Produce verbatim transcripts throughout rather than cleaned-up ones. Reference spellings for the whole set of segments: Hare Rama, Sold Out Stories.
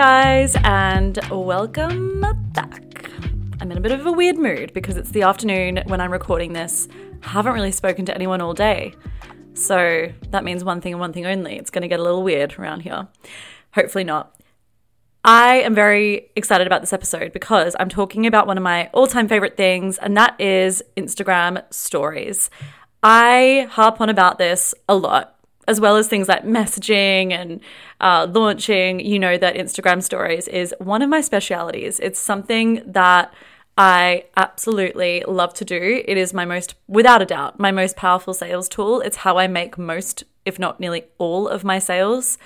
guys, and welcome back. I'm in a bit of a weird mood because it's the afternoon when I'm recording this. Haven't really spoken to anyone all day. So that means one thing and one thing only. It's going to get a little weird around here. Hopefully not. I am very excited about this episode because I'm talking about one of my all-time favorite things, and that is Instagram stories. I harp on about this a lot, as well as things like messaging and uh, launching. You know that Instagram stories is one of my specialities. It's something that I absolutely love to do. It is my most, without a doubt, my most powerful sales tool. It's how I make most, if not nearly all, of my sales.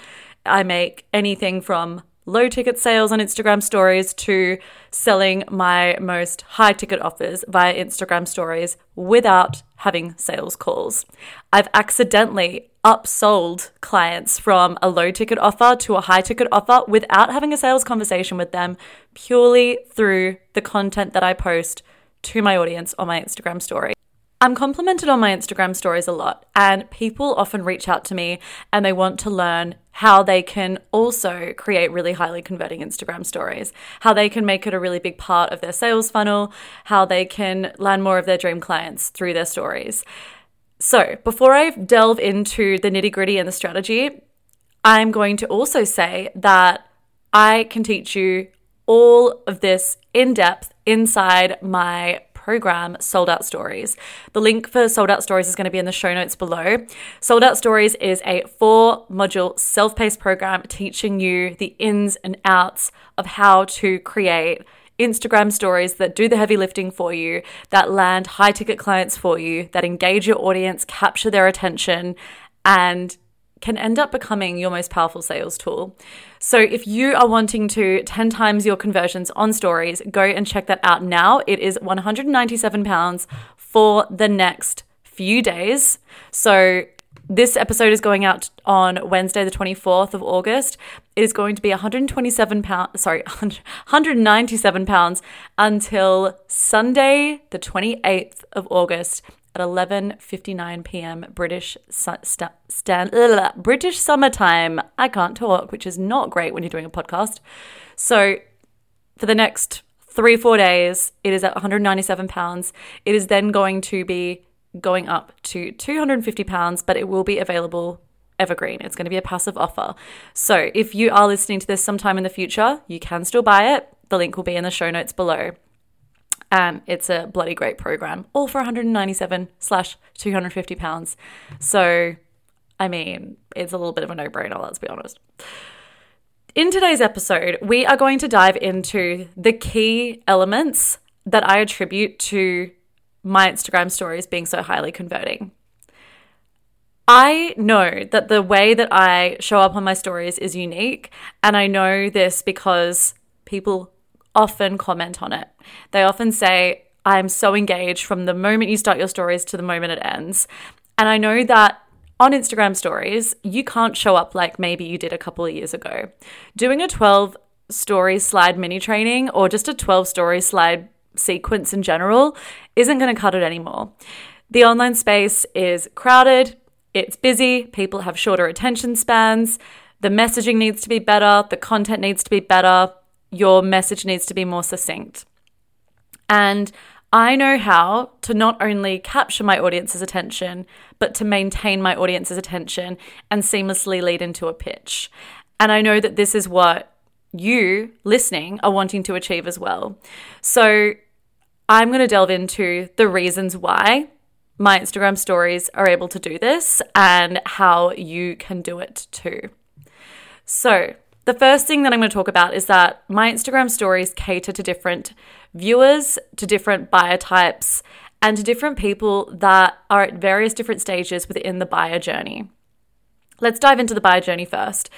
I make anything from low ticket sales on Instagram stories to selling my most high ticket offers via Instagram stories without having sales calls. I've accidentally upsold clients from a low ticket offer to a high ticket offer without having a sales conversation with them, purely through the content that I post to my audience on my Instagram story. I'm complimented on my Instagram stories a lot, and people often reach out to me and they want to learn how they can also create really highly converting Instagram stories, how they can make it a really big part of their sales funnel, how they can land more of their dream clients through their stories. So before I delve into the nitty-gritty and the strategy, I'm going to also say that I can teach you all of this in depth inside my program, Sold Out Stories. The link for Sold Out Stories is going to be in the show notes below. Sold Out Stories is a four-module self-paced program teaching you the ins and outs of how to create Instagram stories that do the heavy lifting for you, that land high ticket clients for you, that engage your audience, capture their attention, and can end up becoming your most powerful sales tool. So if you are wanting to ten times your conversions on stories, go and check that out now. It is one hundred ninety-seven pounds for the next few days. So this episode is going out on Wednesday, the twenty-fourth of August. It is going to be one hundred twenty-seven pounds, sorry, one hundred ninety-seven pounds until Sunday, the twenty-eighth of August at eleven fifty-nine p.m. British su- st- stand, uh, British summertime. I can't talk, which is not great when you're doing a podcast. So for the next three, four days, it is at one hundred ninety-seven pounds. It is then going to be going up to two hundred fifty pounds, but it will be available evergreen. It's going to be a passive offer. So if you are listening to this sometime in the future, you can still buy it. The link will be in the show notes below. And it's a bloody great program, all for one hundred ninety-seven slash two hundred fifty pounds. So, I mean, it's a little bit of a no-brainer, let's be honest. In today's episode, we are going to dive into the key elements that I attribute to my Instagram stories being so highly converting. I know that the way that I show up on my stories is unique, and I know this because people often comment on it. They often say, I'm so engaged from the moment you start your stories to the moment it ends. And I know that on Instagram stories, you can't show up like maybe you did a couple of years ago. Doing a twelve story slide mini training or just a twelve story slide sequence in general isn't going to cut it anymore. The online space is crowded, it's busy, people have shorter attention spans, the messaging needs to be better, the content needs to be better, your message needs to be more succinct. And I know how to not only capture my audience's attention, but to maintain my audience's attention and seamlessly lead into a pitch. And I know that this is what you listening are wanting to achieve as well. So I'm going to delve into the reasons why my Instagram stories are able to do this and how you can do it too. So the first thing that I'm going to talk about is that my Instagram stories cater to different viewers, to different buyer types, and to different people that are at various different stages within the buyer journey. Let's dive into the buyer journey first.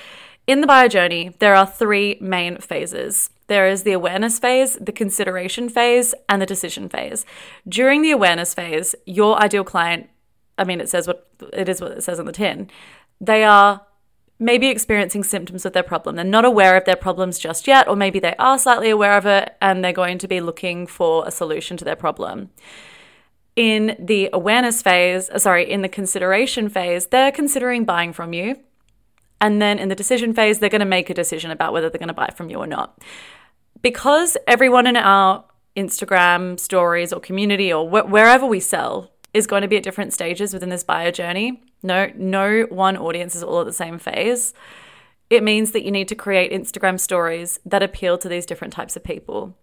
In the buyer journey, there are three main phases. There is the awareness phase, the consideration phase, and the decision phase. During the awareness phase, your ideal client, I mean, it says what it is what it says on the tin, they are maybe experiencing symptoms of their problem. They're not aware of their problems just yet, or maybe they are slightly aware of it and they're going to be looking for a solution to their problem. In the awareness phase, sorry, in the consideration phase, they're considering buying from you And then in the decision phase, they're going to make a decision about whether they're going to buy from you or not. Because everyone in our Instagram stories or community or wh- wherever we sell is going to be at different stages within this buyer journey. No, no one audience is all at the same phase. It means that you need to create Instagram stories that appeal to these different types of people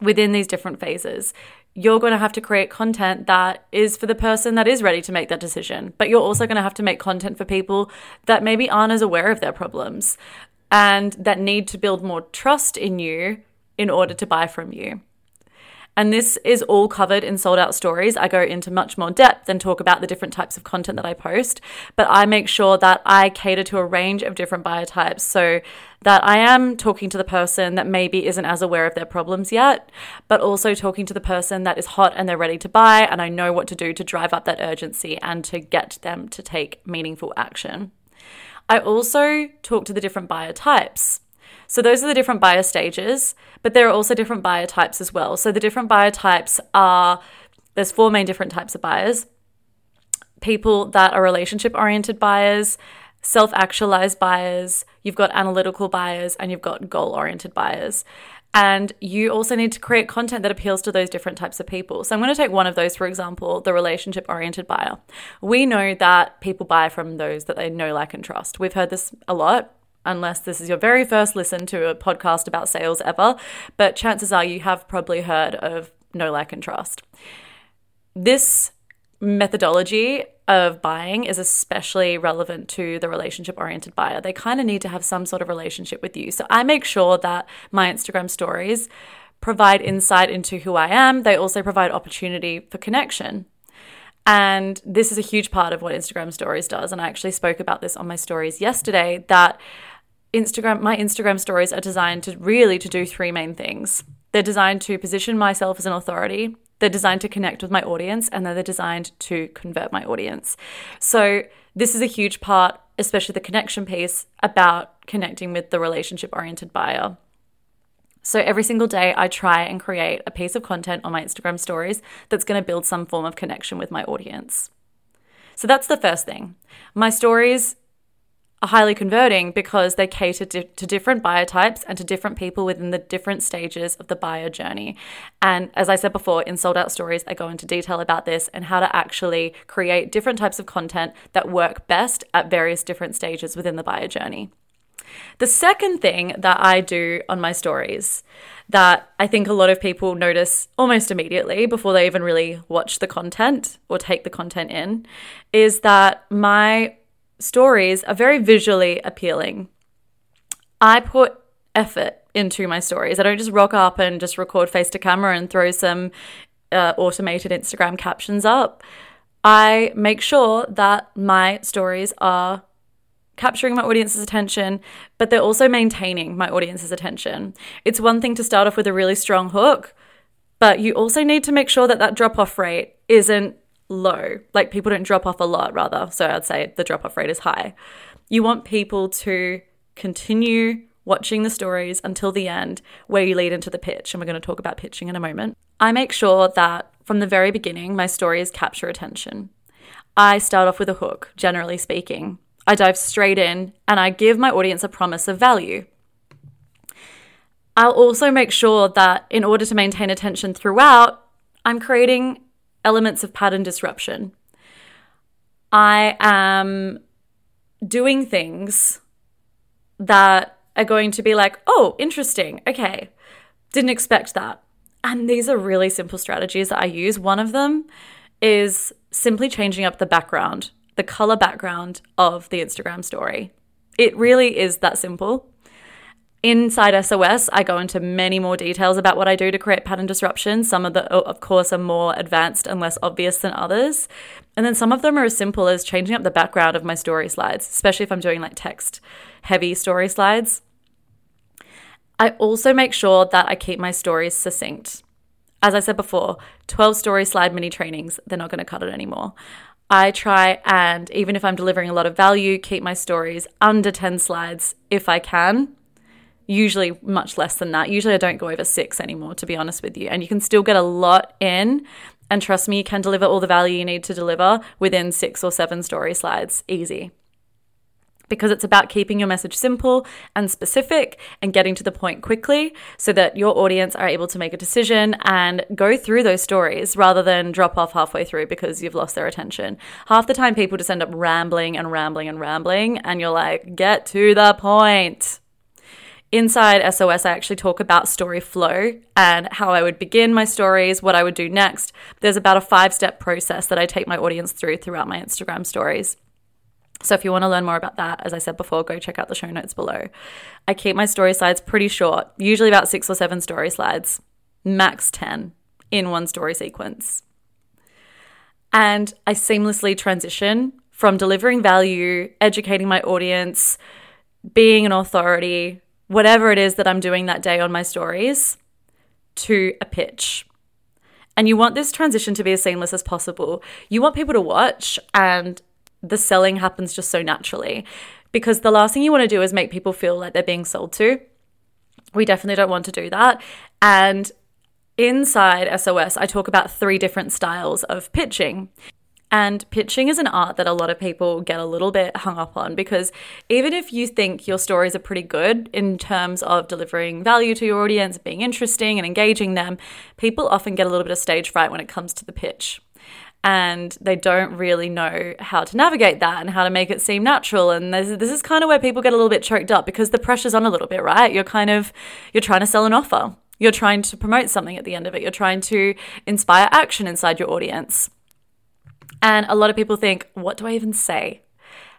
within these different phases. You're going to have to create content that is for the person that is ready to make that decision, but you're also going to have to make content for people that maybe aren't as aware of their problems and that need to build more trust in you in order to buy from you. And this is all covered in Sold Out Stories. I go into much more depth and talk about the different types of content that I post, but I make sure that I cater to a range of different buyer types so that I am talking to the person that maybe isn't as aware of their problems yet, but also talking to the person that is hot and they're ready to buy, and I know what to do to drive up that urgency and to get them to take meaningful action. I also talk to the different buyer types. So those are the different buyer stages, but there are also different buyer types as well. So the different buyer types are, there's four main different types of buyers. People that are relationship-oriented buyers, self-actualized buyers, you've got analytical buyers, and you've got goal-oriented buyers. And you also need to create content that appeals to those different types of people. So I'm going to take one of those, for example, the relationship-oriented buyer. We know that people buy from those that they know, like, and trust. We've heard this a lot. Unless this is your very first listen to a podcast about sales ever, but chances are you have probably heard of know, like, and trust. This methodology of buying is especially relevant to the relationship-oriented buyer. They kind of need to have some sort of relationship with you. So I make sure that my Instagram stories provide insight into who I am. They also provide opportunity for connection. And this is a huge part of what Instagram stories does. And I actually spoke about this on my stories yesterday, that Instagram, my Instagram stories are designed to really to do three main things. They're designed to position myself as an authority. They're designed to connect with my audience, and they're designed to convert my audience. So this is a huge part, especially the connection piece, about connecting with the relationship-oriented buyer. So every single day I try and create a piece of content on my Instagram stories that's going to build some form of connection with my audience. So that's the first thing. My stories are highly converting because they cater to, to different buyer types and to different people within the different stages of the buyer journey. And as I said before, in Sold Out Stories, I go into detail about this and how to actually create different types of content that work best at various different stages within the buyer journey. The second thing that I do on my stories that I think a lot of people notice almost immediately before they even really watch the content or take the content in is that my stories are very visually appealing. I put effort into my stories. I don't just rock up and just record face to camera and throw some uh, automated Instagram captions up. I make sure that my stories are capturing my audience's attention, but they're also maintaining my audience's attention. It's one thing to start off with a really strong hook, but you also need to make sure that that drop-off rate isn't low. Like, people don't drop off a lot, rather. So I'd say the drop-off rate is high. You want people to continue watching the stories until the end, where you lead into the pitch. And we're going to talk about pitching in a moment. I make sure that from the very beginning, my stories capture attention. I start off with a hook, generally speaking. I dive straight in and I give my audience a promise of value. I'll also make sure that in order to maintain attention throughout, I'm creating elements of pattern disruption. I am doing things that are going to be like, oh, interesting. Okay, didn't expect that. And these are really simple strategies that I use. One of them is simply changing up the background, the color background of the Instagram story. It really is that simple. Inside S O S, I go into many more details about what I do to create pattern disruption. Some of the, of course, are more advanced and less obvious than others. And then some of them are as simple as changing up the background of my story slides, especially if I'm doing like text heavy story slides. I also make sure that I keep my stories succinct. As I said before, twelve story slide mini trainings, they're not going to cut it anymore. I try and, even if I'm delivering a lot of value, keep my stories under ten slides if I can. Usually much less than that. Usually I don't go over six anymore, to be honest with you. And you can still get a lot in. And trust me, you can deliver all the value you need to deliver within six or seven story slides. Easy. because it's about keeping your message simple and specific and getting to the point quickly so that your audience are able to make a decision and go through those stories rather than drop off halfway through because you've lost their attention. Half the time people just end up rambling and rambling and rambling and you're like, get to the point. Inside S O S, I actually talk about story flow and how I would begin my stories, what I would do next. There's about a five-step process that I take my audience through throughout my Instagram stories. So if you want to learn more about that, as I said before, go check out the show notes below. I keep my story slides pretty short, usually about six or seven story slides, max ten in one story sequence. And I seamlessly transition from delivering value, educating my audience, being an authority, whatever it is that I'm doing that day on my stories, to a pitch. And you want this transition to be as seamless as possible. You want people to watch and the selling happens just so naturally, because the last thing you want to do is make people feel like they're being sold to. We definitely don't want to do that. And inside S O S, I talk about three different styles of pitching. And pitching is an art that a lot of people get a little bit hung up on, because even if you think your stories are pretty good in terms of delivering value to your audience, being interesting and engaging them, people often get a little bit of stage fright when it comes to the pitch. And they don't really know how to navigate that and how to make it seem natural. And this, this is kind of where people get a little bit choked up, because the pressure's on a little bit, right? You're kind of, you're trying to sell an offer. You're trying to promote something at the end of it. You're trying to inspire action inside your audience. And a lot of people think, what do I even say?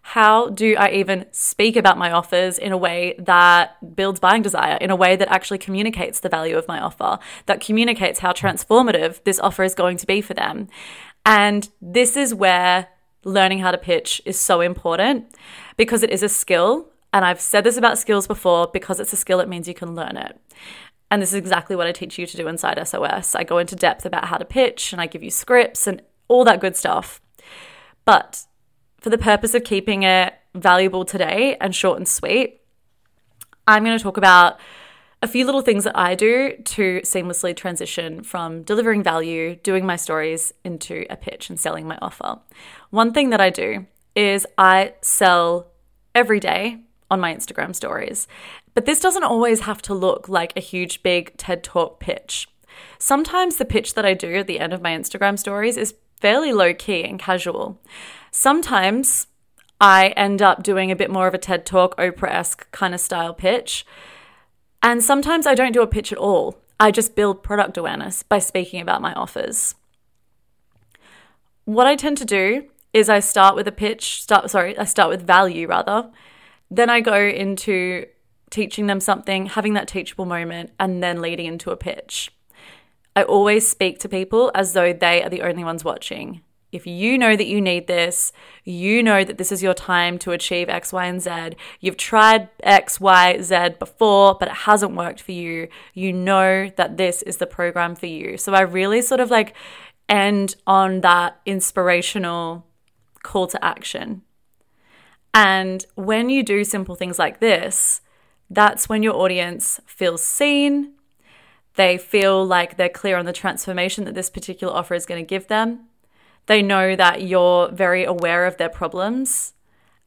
How do I even speak about my offers in a way that builds buying desire, in a way that actually communicates the value of my offer, that communicates how transformative this offer is going to be for them? And this is where learning how to pitch is so important, because it is a skill. And I've said this about skills before, because it's a skill, it means you can learn it. And this is exactly what I teach you to do inside S O S. I go into depth about how to pitch and I give you scripts and all that good stuff. But for the purpose of keeping it valuable today and short and sweet, I'm going to talk about a few little things that I do to seamlessly transition from delivering value, doing my stories, into a pitch and selling my offer. One thing that I do is I sell every day on my Instagram stories, but this doesn't always have to look like a huge, big TED Talk pitch. Sometimes the pitch that I do at the end of my Instagram stories is fairly low key and casual. Sometimes I end up doing a bit more of a TED Talk, Oprah-esque kind of style pitch. And sometimes I don't do a pitch at all. I just build product awareness by speaking about my offers. What I tend to do is I start with a pitch, start, sorry, I start with value rather. Then I go into teaching them something, having that teachable moment, and then leading into a pitch. I always speak to people as though they are the only ones watching. If you know that you need this, you know that this is your time to achieve X, Y, and Z. You've tried X, Y, Z before, but it hasn't worked for you. You know that this is the program for you. So I really sort of like end on that inspirational call to action. And when you do simple things like this, that's when your audience feels seen. They feel like they're clear on the transformation that this particular offer is going to give them. They know that you're very aware of their problems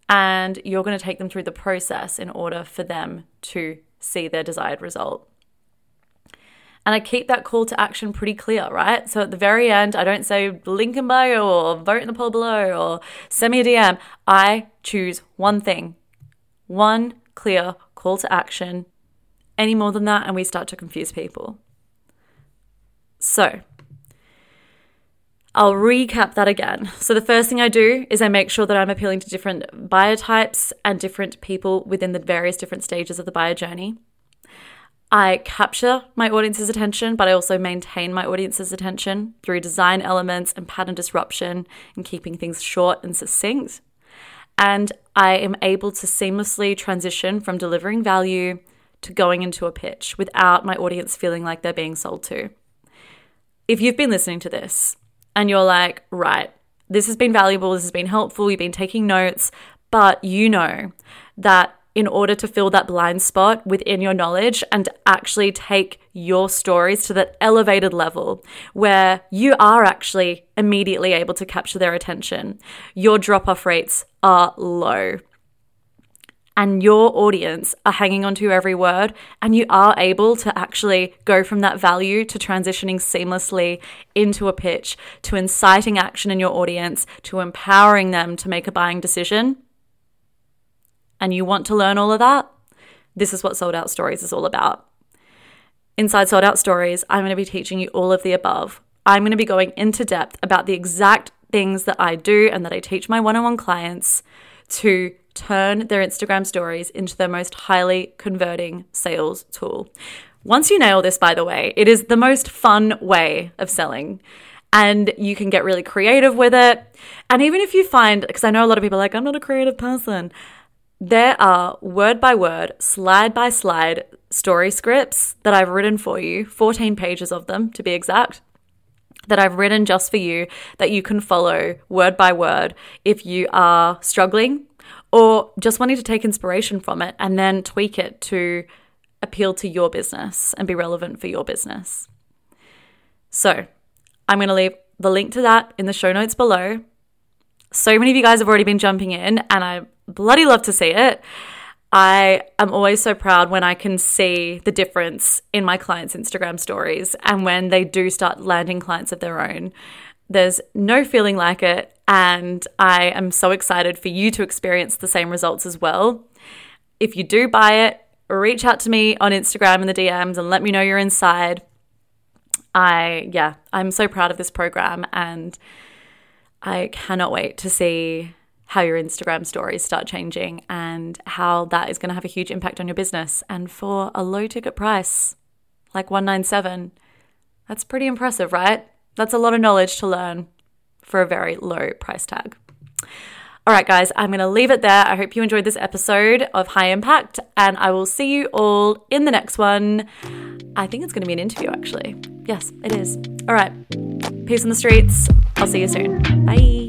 and you're going to take them through the process in order for them to see their desired result. And I keep that call to action pretty clear, right? So at the very end, I don't say link in bio or vote in the poll below or send me a D M. I choose one thing, one clear call to action. Any more than that, and we start to confuse people. So I'll recap that again. So the first thing I do is I make sure that I'm appealing to different buyer types and different people within the various different stages of the buyer journey. I capture my audience's attention, but I also maintain my audience's attention through design elements and pattern disruption and keeping things short and succinct. And I am able to seamlessly transition from delivering value to going into a pitch without my audience feeling like they're being sold to. If you've been listening to this, and you're like, right, this has been valuable, this has been helpful, you've been taking notes, but you know that in order to fill that blind spot within your knowledge and actually take your stories to that elevated level where you are actually immediately able to capture their attention, your drop-off rates are low. and your audience are hanging on to every word, and you are able to actually go from that value to transitioning seamlessly into a pitch, to inciting action in your audience, to empowering them to make a buying decision, and you want to learn all of that, this is what Sold Out Stories is all about. Inside Sold Out Stories, I'm going to be teaching you all of the above. I'm going to be going into depth about the exact things that I do and that I teach my one-on-one clients to turn their Instagram stories into their most highly converting sales tool. Once you nail this, by the way, it is the most fun way of selling. And you can get really creative with it. And even if you find, because I know a lot of people are like, I'm not a creative person. There are word by word, slide by slide story scripts that I've written for you, fourteen pages of them to be exact, that I've written just for you that you can follow word by word if you are struggling or just wanting to take inspiration from it and then tweak it to appeal to your business and be relevant for your business. So I'm going to leave the link to that in the show notes below. So many of you guys have already been jumping in, and I bloody love to see it. I am always so proud when I can see the difference in my clients' Instagram stories and when they do start landing clients of their own. There's no feeling like it, and I am so excited for you to experience the same results as well. If you do buy it, reach out to me on Instagram in the D Ms and let me know you're inside. I, yeah, I'm so proud of this program, and I cannot wait to see how your Instagram stories start changing and how that is going to have a huge impact on your business. And for a low ticket price, like one ninety-seven, that's pretty impressive, right? That's a lot of knowledge to learn for a very low price tag. All right, guys, I'm going to leave it there. I hope you enjoyed this episode of High Impact, and I will see you all in the next one. I think it's going to be an interview, actually. Yes, it is. All right. Peace on the streets. I'll see you soon. Bye.